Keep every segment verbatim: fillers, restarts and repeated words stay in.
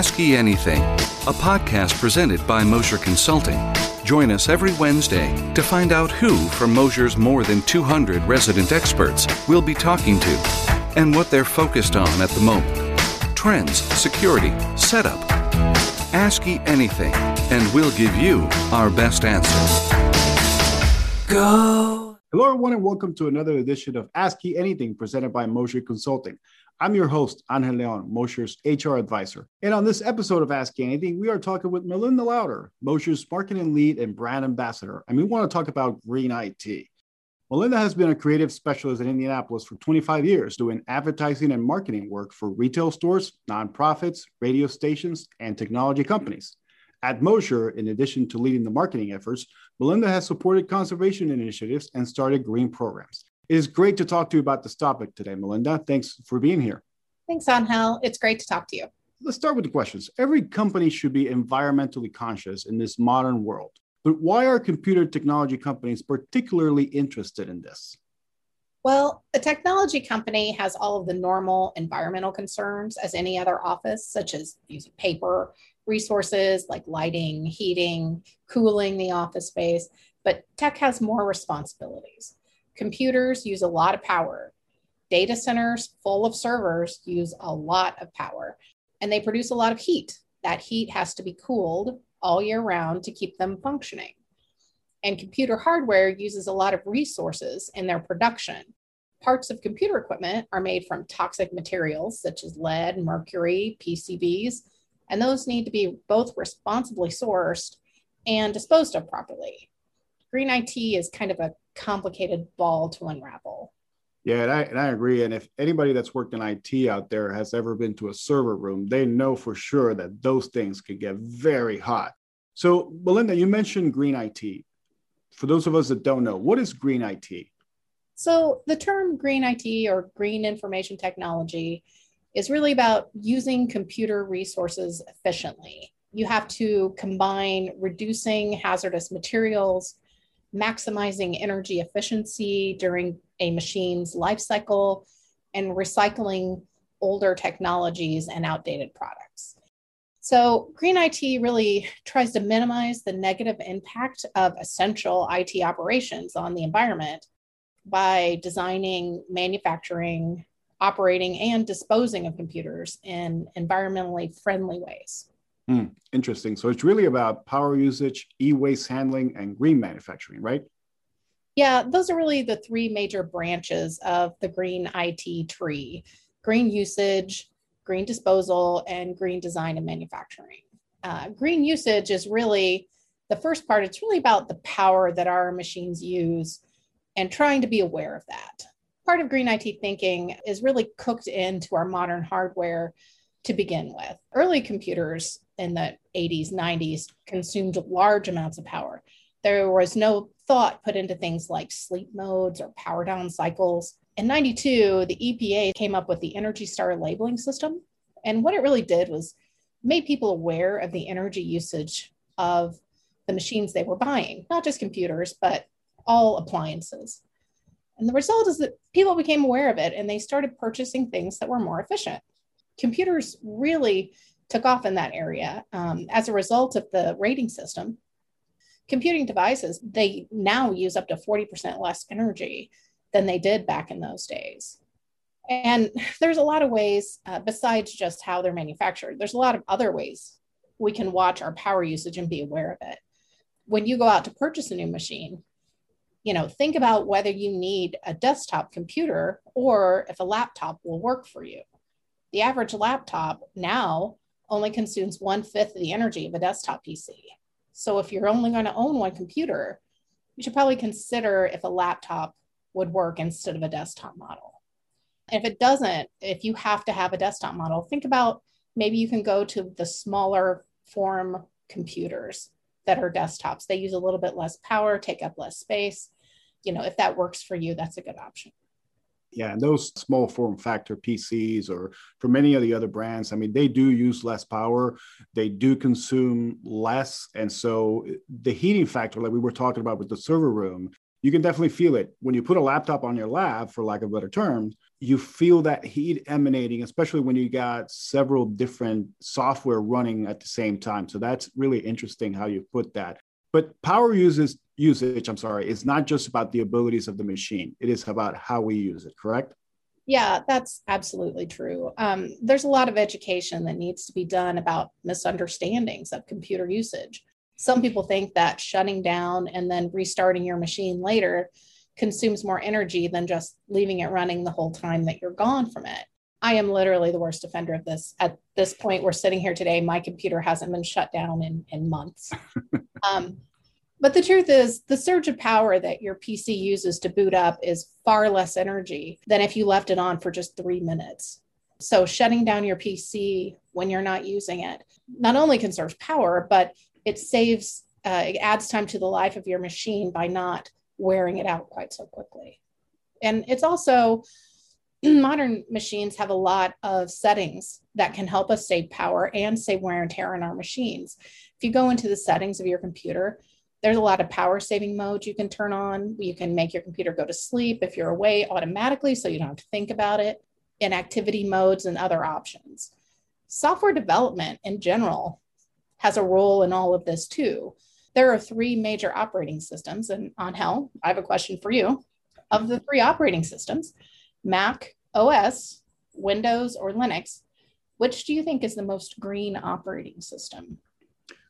Ask Ye Anything, a podcast presented by Mosher Consulting. Join us every Wednesday to find out who from Mosher's more than two hundred resident experts we'll be talking to and what they're focused on at the moment. Trends, security, setup. Ask Ye Anything, and we'll give you our best answers. Go! Hello, everyone, and welcome to another edition of Ask Ye Anything, presented by Mosher Consulting. I'm your host, Angel León, Mosher's H R advisor. And on this episode of Ask Anything, we are talking with Melinda Lauder, Mosher's marketing lead and brand ambassador. And we want to talk about green I T. Melinda has been a creative specialist in Indianapolis for twenty-five years, doing advertising and marketing work for retail stores, nonprofits, radio stations, and technology companies. At Mosher, in addition to leading the marketing efforts, Melinda has supported conservation initiatives and started green programs. It is great to talk to you about this topic today, Melinda. Thanks for being here. Thanks, Angel. It's great to talk to you. Let's start with the questions. Every company should be environmentally conscious in this modern world, but why are computer technology companies particularly interested in this? Well, a technology company has all of the normal environmental concerns as any other office, such as using paper, resources like lighting, heating, cooling the office space, but tech has more responsibilities. Computers use a lot of power. Data centers full of servers use a lot of power, and they produce a lot of heat. That heat has to be cooled all year round to keep them functioning. And computer hardware uses a lot of resources in their production. Parts of computer equipment are made from toxic materials such as lead, mercury, P C Bs, and those need to be both responsibly sourced and disposed of properly. Green I T is kind of a complicated ball to unravel. Yeah, and I, and I agree. And if anybody that's worked in I T out there has ever been to a server room, they know for sure that those things could get very hot. So, Melinda, you mentioned green I T. For those of us that don't know, what is green I T? So the term green I T or green information technology is really about using computer resources efficiently. You have to combine reducing hazardous materials, maximizing energy efficiency during a machine's life cycle, and recycling older technologies and outdated products. So green I T really tries to minimize the negative impact of essential I T operations on the environment by designing, manufacturing, operating, and disposing of computers in environmentally friendly ways. Mm, interesting. So it's really about power usage, e-waste handling, and green manufacturing, right? Yeah, those are really the three major branches of the green I T tree: green usage, green disposal, and green design and manufacturing. Uh, green usage is really the first part. It's really about the power that our machines use and trying to be aware of that. Part of green I T thinking is really cooked into our modern hardware to begin with. Early computers in the eighties, nineties consumed large amounts of power. There was no thought put into things like sleep modes or power down cycles. In ninety-two, the E P A came up with the Energy Star labeling system. And what it really did was made people aware of the energy usage of the machines they were buying, not just computers, but all appliances. And the result is that people became aware of it and they started purchasing things that were more efficient. Computers really took off in that area. Um, as a result of the rating system, computing devices, they now use up to forty percent less energy than they did back in those days. And there's a lot of ways, uh, besides just how they're manufactured, there's a lot of other ways we can watch our power usage and be aware of it. When you go out to purchase a new machine, you know, think about whether you need a desktop computer or if a laptop will work for you. The average laptop now only consumes one-fifth of the energy of a desktop P C. So if you're only going to own one computer, you should probably consider if a laptop would work instead of a desktop model. And if it doesn't, if you have to have a desktop model, think about maybe you can go to the smaller form computers that are desktops. They use a little bit less power, take up less space. You know, if that works for you, that's a good option. Yeah, and those small form factor P Cs or for many of the other brands, I mean, they do use less power. They do consume less. And so the heating factor, like we were talking about with the server room, you can definitely feel it. When you put a laptop on your lap, for lack of better terms, you feel that heat emanating, especially when you got several different software running at the same time. So that's really interesting how you put that. But power uses, usage, I'm sorry, is not just about the abilities of the machine. It is about how we use it, correct? Yeah, that's absolutely true. Um, there's a lot of education that needs to be done about misunderstandings of computer usage. Some people think that shutting down and then restarting your machine later consumes more energy than just leaving it running the whole time that you're gone from it. I am literally the worst offender of this. At this point, we're sitting here today. My computer hasn't been shut down in, in months. Um, but the truth is, the surge of power that your P C uses to boot up is far less energy than if you left it on for just three minutes. So shutting down your P C when you're not using it not only conserves power, but it saves, uh, it adds time to the life of your machine by not wearing it out quite so quickly. And it's also, modern machines have a lot of settings that can help us save power and save wear and tear on our machines. If you go into the settings of your computer, there's a lot of power saving modes you can turn on. You can make your computer go to sleep if you're away automatically, so you don't have to think about it, inactivity modes and other options. Software development in general has a role in all of this too. There are three major operating systems, and Angel, I have a question for you. Of the three operating systems, Mac O S, Windows, or Linux, which do you think is the most green operating system?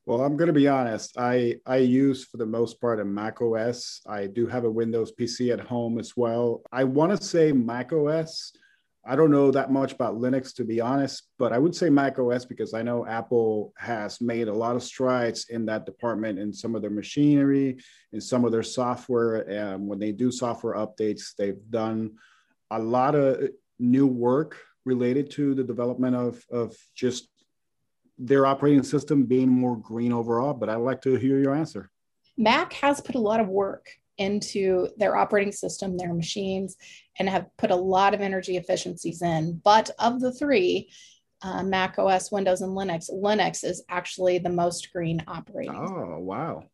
Well, I'm going to be honest. I, I use, for the most part, a Mac O S. I do have a Windows P C at home as well. I want to say Mac O S. I don't know that much about Linux, to be honest, but I would say Mac O S because I know Apple has made a lot of strides in that department in some of their machinery, in some of their software. Um, when they do software updates, they've done a lot of new work related to the development of, of just their operating system being more green overall, but I'd like to hear your answer. Mac has put a lot of work into their operating system, their machines, and have put a lot of energy efficiencies in. But of the three, uh, Mac O S, Windows, and Linux, Linux is actually the most green operating. Oh, wow.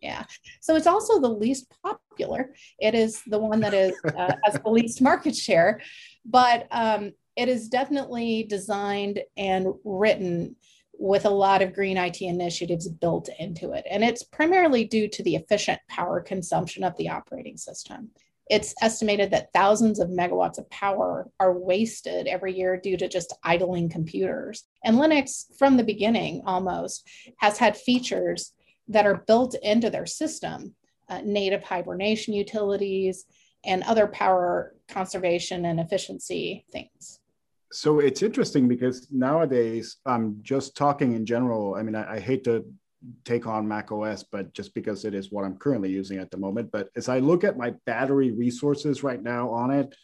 Yeah. So it's also the least popular. It is the one that is uh, has the least market share, but um, it is definitely designed and written with a lot of green I T initiatives built into it. And it's primarily due to the efficient power consumption of the operating system. It's estimated that thousands of megawatts of power are wasted every year due to just idling computers. And Linux, from the beginning almost, has had features that are built into their system, uh, native hibernation utilities and other power conservation and efficiency things. So it's interesting because nowadays, I'm just talking in general. I mean, I, I hate to take on Mac O S, but just because it is what I'm currently using at the moment. But as I look at my battery resources right now on it,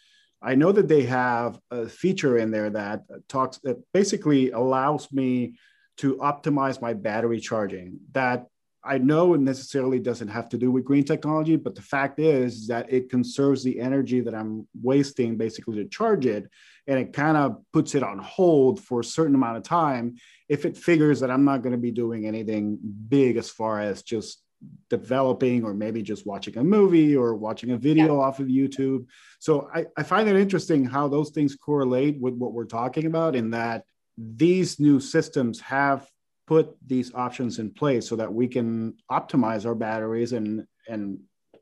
I know that they have a feature in there that talks that basically allows me to optimize my battery charging. That I know it necessarily doesn't have to do with green technology, but the fact is that it conserves the energy that I'm wasting basically to charge it. And it kind of puts it on hold for a certain amount of time if it figures that I'm not going to be doing anything big as far as just developing or maybe just watching a movie or watching a video yeah. off of YouTube. So I, I find it interesting how those things correlate with what we're talking about in that these new systems have put these options in place so that we can optimize our batteries and, and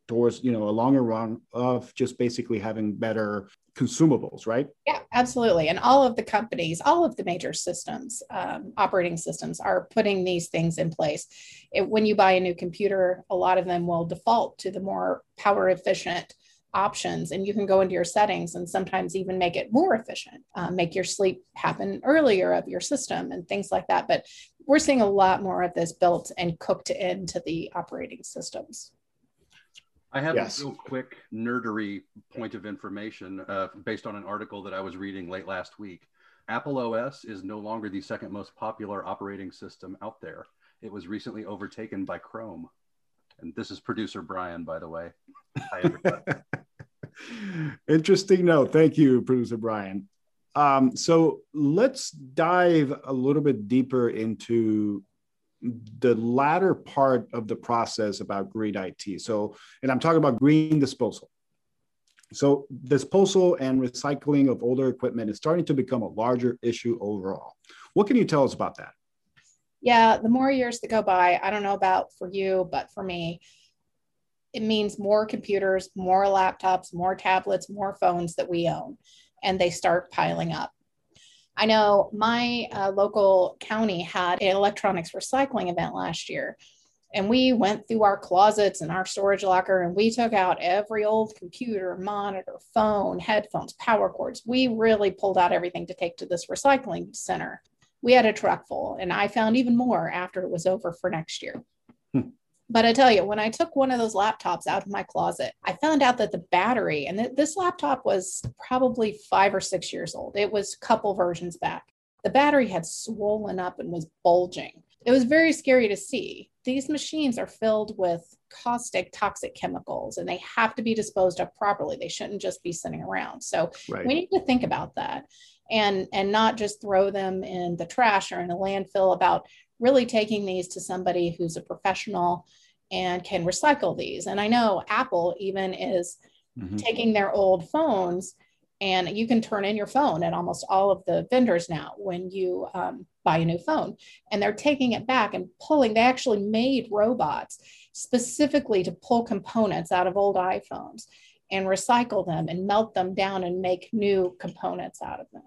towards, you know, a longer run of just basically having better consumables, right? Yeah, absolutely. And all of the companies, all of the major systems, um, operating systems are putting these things in place. It, when you buy a new computer, a lot of them will default to the more power efficient options, and you can go into your settings and sometimes even make it more efficient, uh, make your sleep happen earlier of your system and things like that. But we're seeing a lot more of this built and cooked into the operating systems. I have yes. a real quick nerdery point of information uh, based on an article that I was reading late last week. Apple O S is no longer the second most popular operating system out there. It was recently overtaken by Chrome. And this is producer Brian, by the way. Hi, everybody. Interesting note. Thank you, producer Brian. Um, so let's dive a little bit deeper into the latter part of the process about green I T. So, and I'm talking about green disposal. So disposal and recycling of older equipment is starting to become a larger issue overall. What can you tell us about that? Yeah, the more years that go by, I don't know about for you, but for me, it means more computers, more laptops, more tablets, more phones that we own, and they start piling up. I know my uh, local county had an electronics recycling event last year, and we went through our closets and our storage locker, and we took out every old computer, monitor, phone, headphones, power cords. We really pulled out everything to take to this recycling center. We had a truck full, and I found even more after it was over for next year. Hmm. But I tell you, when I took one of those laptops out of my closet, I found out that the battery, and th- this laptop was probably five or six years old. It was a couple versions back. The battery had swollen up and was bulging. It was very scary to see. These machines are filled with caustic, toxic chemicals, and they have to be disposed of properly. They shouldn't just be sitting around. So right. we need to think about that and, and not just throw them in the trash or in a landfill, about really taking these to somebody who's a professional and can recycle these. And I know Apple even is mm-hmm. taking their old phones, and you can turn in your phone at almost all of the vendors now when you um, buy a new phone, and they're taking it back and pulling. They actually made robots specifically to pull components out of old iPhones and recycle them and melt them down and make new components out of them.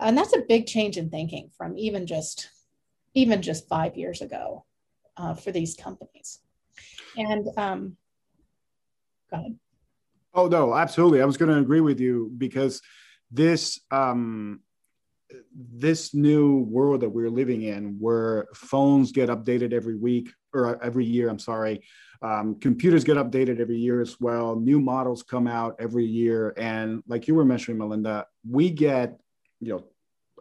And that's a big change in thinking from even just, even just five years ago uh, for these companies. And um, go ahead. Oh, no, absolutely. I was going to agree with you, because this um, this new world that we're living in, where phones get updated every week or every year, I'm sorry, um, computers get updated every year as well. New models come out every year. And like you were mentioning, Melinda, we get, you know,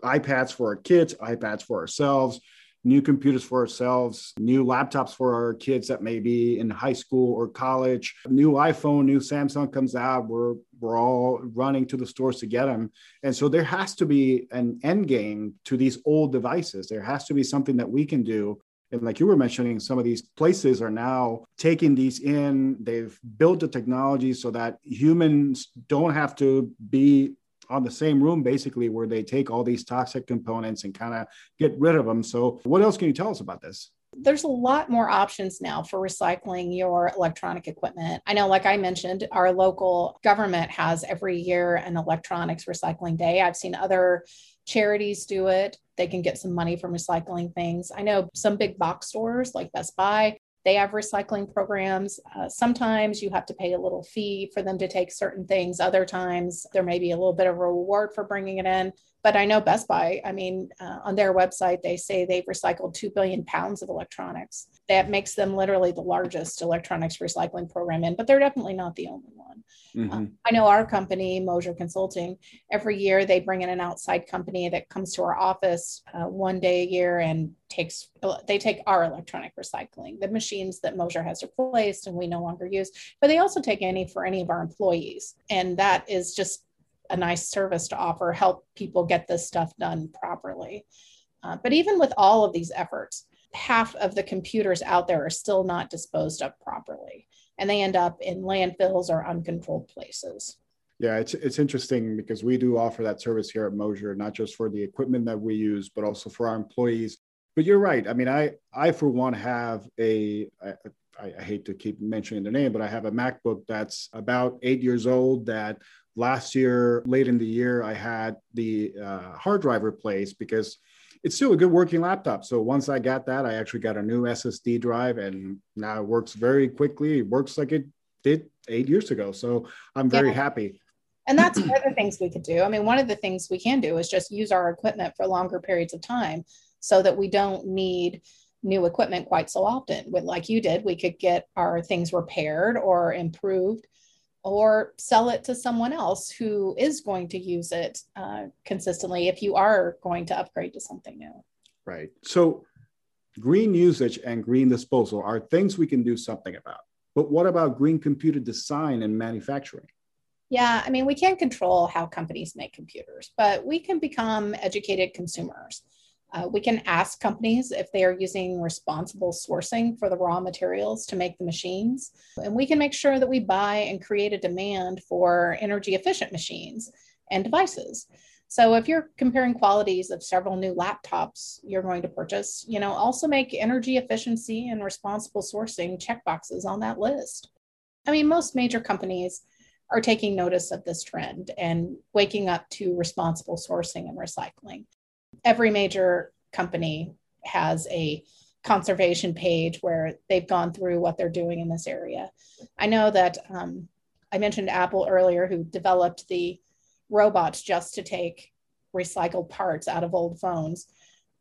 iPads for our kids, iPads for ourselves, new computers for ourselves, new laptops for our kids that may be in high school or college, new iPhone, new Samsung comes out, we're, we're all running to the stores to get them. And so there has to be an end game to these old devices. There has to be something that we can do. And like you were mentioning, some of these places are now taking these in. They've built the technology so that humans don't have to be on the same room, basically, where they take all these toxic components and kind of get rid of them. So what else can you tell us about this? There's a lot more options now for recycling your electronic equipment. I know, like I mentioned, our local government has every year an electronics recycling day. I've seen other charities do it. They can get some money from recycling things. I know some big box stores like Best Buy, they have recycling programs. Uh, sometimes you have to pay a little fee for them to take certain things. Other times there may be a little bit of reward for bringing it in. But I know Best Buy, I mean, uh, on their website, they say they've recycled two billion pounds of electronics. That makes them literally the largest electronics recycling program in, but they're definitely not the only one. Mm-hmm. Um, I know our company, Mosher Consulting, every year they bring in an outside company that comes to our office uh, one day a year and takes, they take our electronic recycling, the machines that Mosher has replaced and we no longer use, but they also take any for any of our employees. And that is just a nice service to offer, help people get this stuff done properly. Uh, but even with all of these efforts, half of the computers out there are still not disposed of properly, and they end up in landfills or uncontrolled places. Yeah, it's it's interesting because we do offer that service here at Mosher, not just for the equipment that we use, but also for our employees. But you're right. I mean, I, I for one, have a, I, I hate to keep mentioning the name, but I have a MacBook that's about eight years old that last year, late in the year, I had the uh, hard drive replaced because it's still a good working laptop. So once I got that, I actually got a new S S D drive, and now it works very quickly. It works like it did eight years ago. So I'm very yeah. happy. And that's one of the things we could do. I mean, one of the things we can do is just use our equipment for longer periods of time so that we don't need new equipment quite so often. With, like you did, we could get our things repaired or improved, or sell it to someone else who is going to use it uh, consistently if you are going to upgrade to something new. Right. So green usage and green disposal are things we can do something about. But what about green computer design and manufacturing? Yeah, I mean, we can't control how companies make computers, but we can become educated consumers. Uh, we can ask companies if they are using responsible sourcing for the raw materials to make the machines. And we can make sure that we buy and create a demand for energy efficient machines and devices. So if you're comparing qualities of several new laptops you're going to purchase, you know, also make energy efficiency and responsible sourcing checkboxes on that list. I mean, most major companies are taking notice of this trend and waking up to responsible sourcing and recycling. Every major company has a conservation page where they've gone through what they're doing in this area. I know that um, I mentioned Apple earlier, who developed the robots just to take recycled parts out of old phones.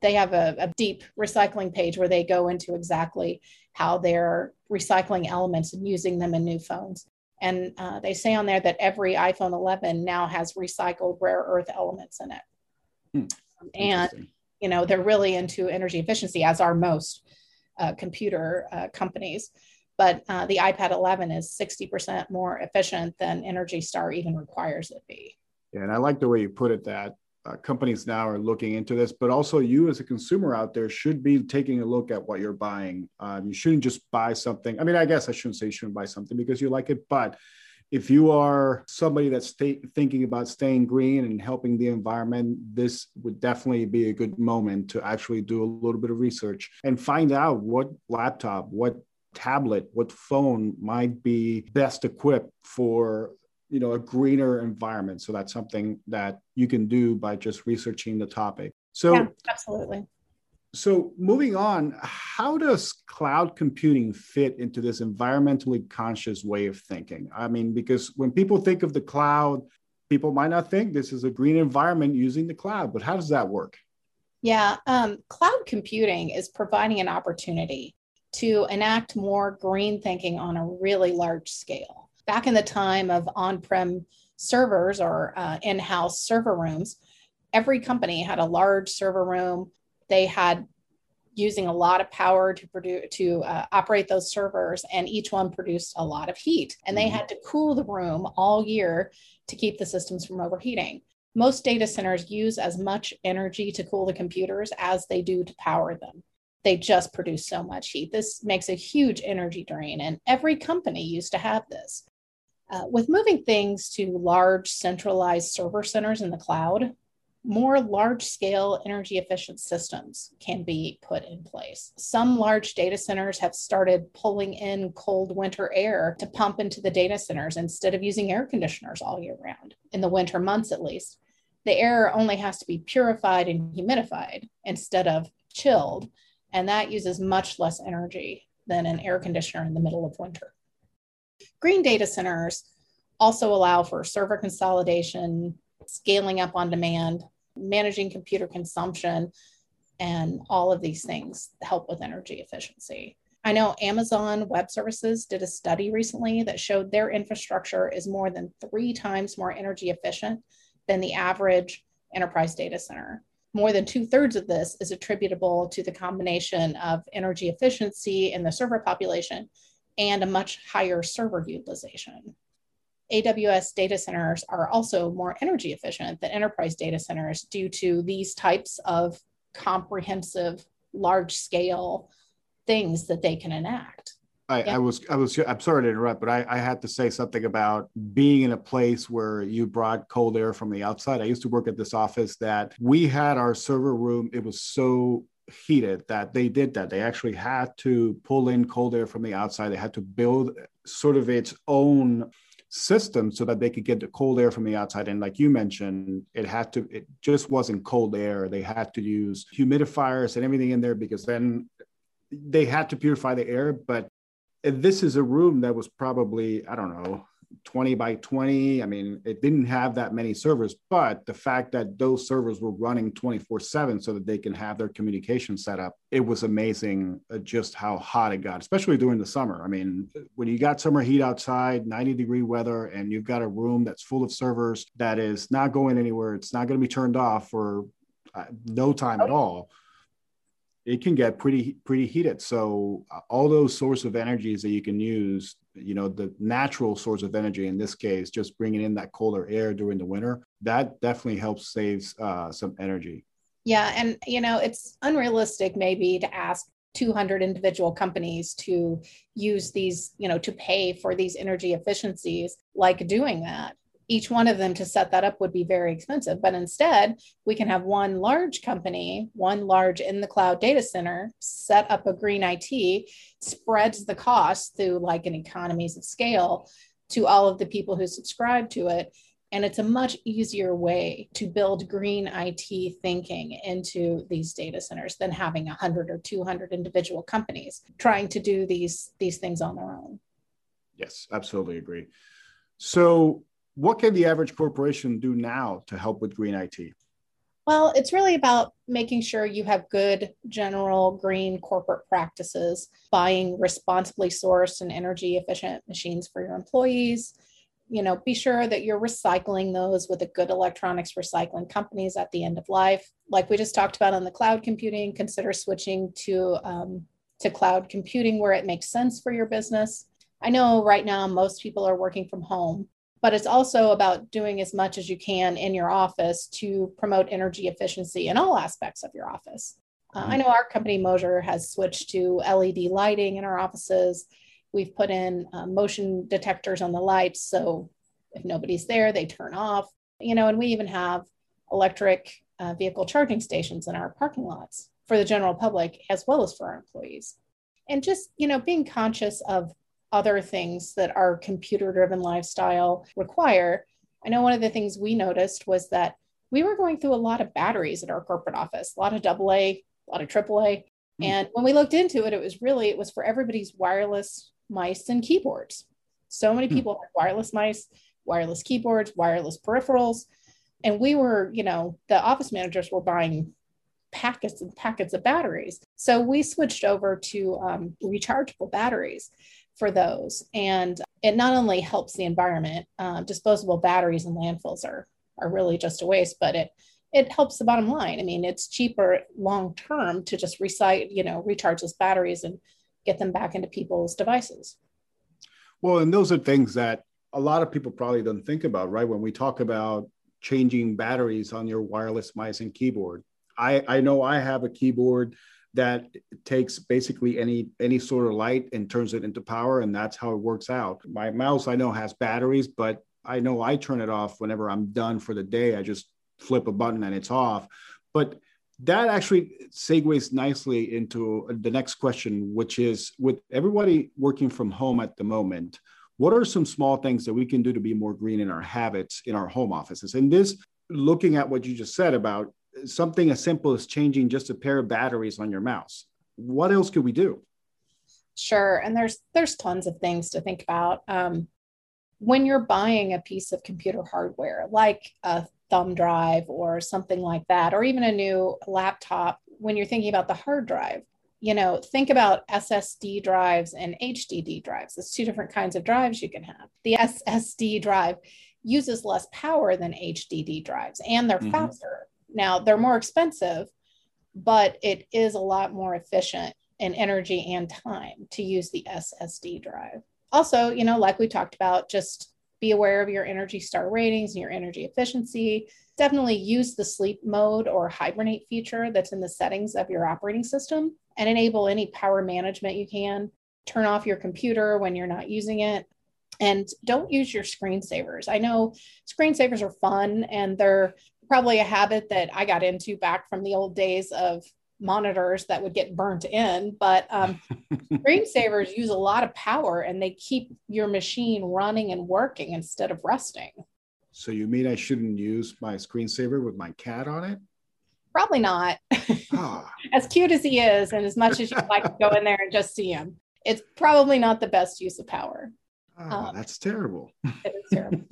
They have a, a deep recycling page where they go into exactly how they're recycling elements and using them in new phones. And uh, they say on there that every iPhone eleven now has recycled rare earth elements in it. Hmm. And, you know, they're really into energy efficiency, as are most uh, computer uh, companies. But uh, the iPad eleven is sixty percent more efficient than Energy Star even requires it be. Yeah, and I like the way you put it, that uh, companies now are looking into this, but also you as a consumer out there should be taking a look at what you're buying. Um, you shouldn't just buy something. I mean, I guess I shouldn't say you shouldn't buy something because you like it, but if you are somebody that's stay, thinking about staying green and helping the environment, this would definitely be a good moment to actually do a little bit of research and find out what laptop, what tablet, what phone might be best equipped for, you know, a greener environment. So that's something that you can do by just researching the topic. So yeah, absolutely. So moving on, how does cloud computing fit into this environmentally conscious way of thinking? I mean, because when people think of the cloud, people might not think this is a green environment using the cloud, but how does that work? Yeah, um, cloud computing is providing an opportunity to enact more green thinking on a really large scale. Back in the time of on-prem servers or uh, in-house server rooms, every company had a large server room. They had using a lot of power to produce, to uh, operate those servers, and each one produced a lot of heat. And they had to cool the room all year to keep the systems from overheating. Most data centers use as much energy to cool the computers as they do to power them. They just produce so much heat. This makes a huge energy drain, and every company used to have this. Uh, with moving things to large centralized server centers in the cloud, more large-scale energy-efficient systems can be put in place. Some large data centers have started pulling in cold winter air to pump into the data centers instead of using air conditioners all year round, in the winter months at least. The air only has to be purified and humidified instead of chilled, and that uses much less energy than an air conditioner in the middle of winter. Green data centers also allow for server consolidation, scaling up on demand, managing computer consumption, and all of these things help with energy efficiency. I know Amazon Web Services did a study recently that showed their infrastructure is more than three times more energy efficient than the average enterprise data center. More than two-thirds of this is attributable to the combination of energy efficiency in the server population and a much higher server utilization. A W S data centers are also more energy efficient than enterprise data centers due to these types of comprehensive, large-scale things that they can enact. I, yeah. I was, I was, I'm sorry to interrupt, but I, I had to say something about being in a place where you brought cold air from the outside. I used to work at this office that we had our server room. It was so heated that they did that. They actually had to pull in cold air from the outside. They had to build sort of its own system so that they could get the cold air from the outside. And like you mentioned, it had to, it just wasn't cold air. They had to use humidifiers and everything in there because then they had to purify the air, but this is a room that was probably, I don't know, twenty by twenty. I mean, it didn't have that many servers, but the fact that those servers were running twenty-four seven so that they can have their communication set up, it was amazing just how hot it got, especially during the summer. I mean, when you got summer heat outside, ninety degree weather, and you've got a room that's full of servers that is not going anywhere, it's not going to be turned off for uh, no time at all. It can get pretty, pretty heated. So all those sources of energies that you can use, you know, the natural source of energy, in this case, just bringing in that colder air during the winter, that definitely helps save uh, some energy. Yeah. And, you know, it's unrealistic maybe to ask two hundred individual companies to use these, you know, to pay for these energy efficiencies, like doing that. Each one of them to set that up would be very expensive. But instead, we can have one large company, one large in the cloud data center, set up a green I T, spreads the cost through like an economies of scale to all of the people who subscribe to it. And it's a much easier way to build green I T thinking into these data centers than having one hundred or two hundred individual companies trying to do these, these things on their own. Yes, absolutely agree. So what can the average corporation do now to help with green I T? Well, it's really about making sure you have good general green corporate practices, buying responsibly sourced and energy efficient machines for your employees. You know, be sure that you're recycling those with the good electronics recycling companies at the end of life. Like we just talked about on the cloud computing, consider switching to, um, to cloud computing where it makes sense for your business. I know right now most people are working from home, but it's also about doing as much as you can in your office to promote energy efficiency in all aspects of your office. Uh, I know our company, Mosher, has switched to L E D lighting in our offices. We've put in uh, motion detectors on the lights, so if nobody's there, they turn off, you know, and we even have electric uh, vehicle charging stations in our parking lots for the general public, as well as for our employees. And just, you know, being conscious of other things that our computer-driven lifestyle require. I know one of the things we noticed was that we were going through a lot of batteries at our corporate office, a lot of double A, a lot of triple A. And when we looked into it, it was really, it was for everybody's wireless mice and keyboards. So many people had wireless mice, wireless keyboards, wireless peripherals. And we were, you know, the office managers were buying packets and packets of batteries. So we switched over to um, rechargeable batteries for those. And it not only helps the environment, uh, disposable batteries and landfills are, are really just a waste, but it it helps the bottom line. I mean, it's cheaper long-term to just recycle, you know, recharge those batteries and get them back into people's devices. Well, and those are things that a lot of people probably don't think about, right? When we talk about changing batteries on your wireless mice and keyboard, I, I know I have a keyboard that takes basically any any sort of light and turns it into power, and that's how it works out. My mouse, I know, has batteries, but I know I turn it off whenever I'm done for the day. I just flip a button and it's off. But that actually segues nicely into the next question, which is, with everybody working from home at the moment, what are some small things that we can do to be more green in our habits in our home offices? And this, looking at what you just said about something as simple as changing just a pair of batteries on your mouse, what else could we do? Sure. And there's there's tons of things to think about. Um, when you're buying a piece of computer hardware, like a thumb drive or something like that, or even a new laptop, when you're thinking about the hard drive, you know, think about S S D drives and H D D drives. It's two different kinds of drives you can have. The S S D drive uses less power than H D D drives, and they're mm-hmm. faster. Now, they're more expensive, but it is a lot more efficient in energy and time to use the S S D drive. Also, you know, like we talked about, just be aware of your Energy Star ratings and your energy efficiency. Definitely use the sleep mode or hibernate feature that's in the settings of your operating system, and enable any power management you can. Turn off your computer when you're not using it, and don't use your screensavers. I know screensavers are fun, and they're probably a habit that I got into back from the old days of monitors that would get burnt in, but um, screensavers use a lot of power, and they keep your machine running and working instead of resting. So you mean I shouldn't use my screensaver with my cat on it? Probably not. Oh. As cute as he is, and as much as you'd like to go in there and just see him, it's probably not the best use of power. Oh, um, that's terrible. It is terrible.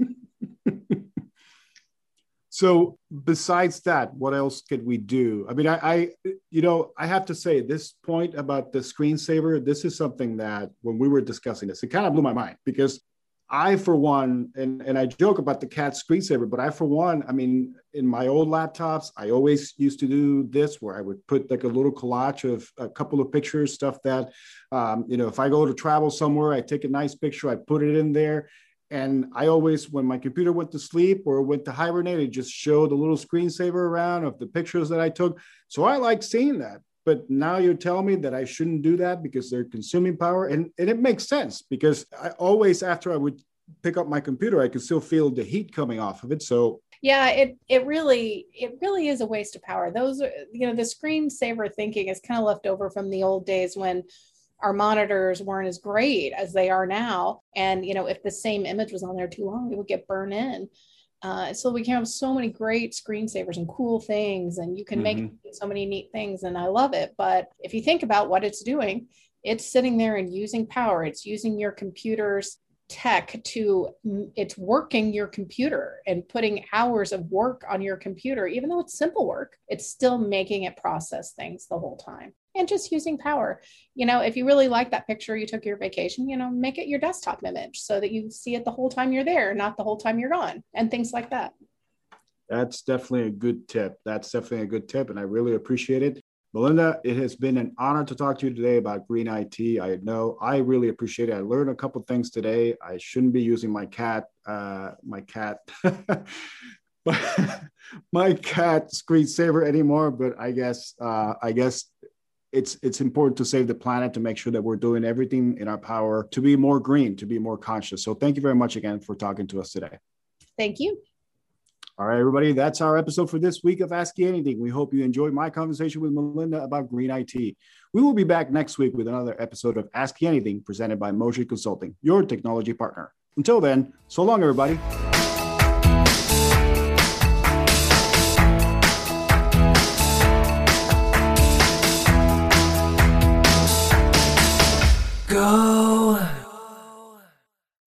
So besides that, what else could we do? I mean, I, I, you know, I have to say this point about the screensaver, this is something that when we were discussing this, it kind of blew my mind, because I, for one, and, and I joke about the cat screensaver, but I, for one, I mean, in my old laptops, I always used to do this where I would put like a little collage of a couple of pictures, stuff that, um, you know, if I go to travel somewhere, I take a nice picture, I put it in there. And I always, when my computer went to sleep or went to hibernate, it just showed a little screensaver around of the pictures that I took. So I like seeing that. But now you're telling me that I shouldn't do that because they're consuming power. And, and it makes sense, because I always, after I would pick up my computer, I could still feel the heat coming off of it. So yeah, it it really it really is a waste of power. Those are, you know, the screensaver thinking is kind of left over from the old days when our monitors weren't as great as they are now. And, you know, if the same image was on there too long, it would get burned in. Uh, so we can have so many great screensavers and cool things, and you can make mm-hmm. so many neat things, and I love it. But if you think about what it's doing, it's sitting there and using power. It's using your computer's tech to, it's working your computer and putting hours of work on your computer. Even though it's simple work, it's still making it process things the whole time. And just using power. You know, if you really like that picture you took your vacation, you know, make it your desktop image so that you see it the whole time you're there, not the whole time you're gone, and things like that. That's definitely a good tip. That's definitely a good tip. And I really appreciate it. Melinda, it has been an honor to talk to you today about Green I T. I know I really appreciate it. I learned a couple of things today. I shouldn't be using my cat, uh, my cat. my cat screensaver anymore, but I guess, uh, I guess, It's it's important to save the planet, to make sure that we're doing everything in our power to be more green, to be more conscious. So thank you very much again for talking to us today. Thank you. All right, everybody, that's our episode for this week of Ask You Anything. We hope you enjoyed my conversation with Melinda about Green I T. We will be back next week with another episode of Ask You Anything presented by Mosher Consulting, your technology partner. Until then, so long, everybody.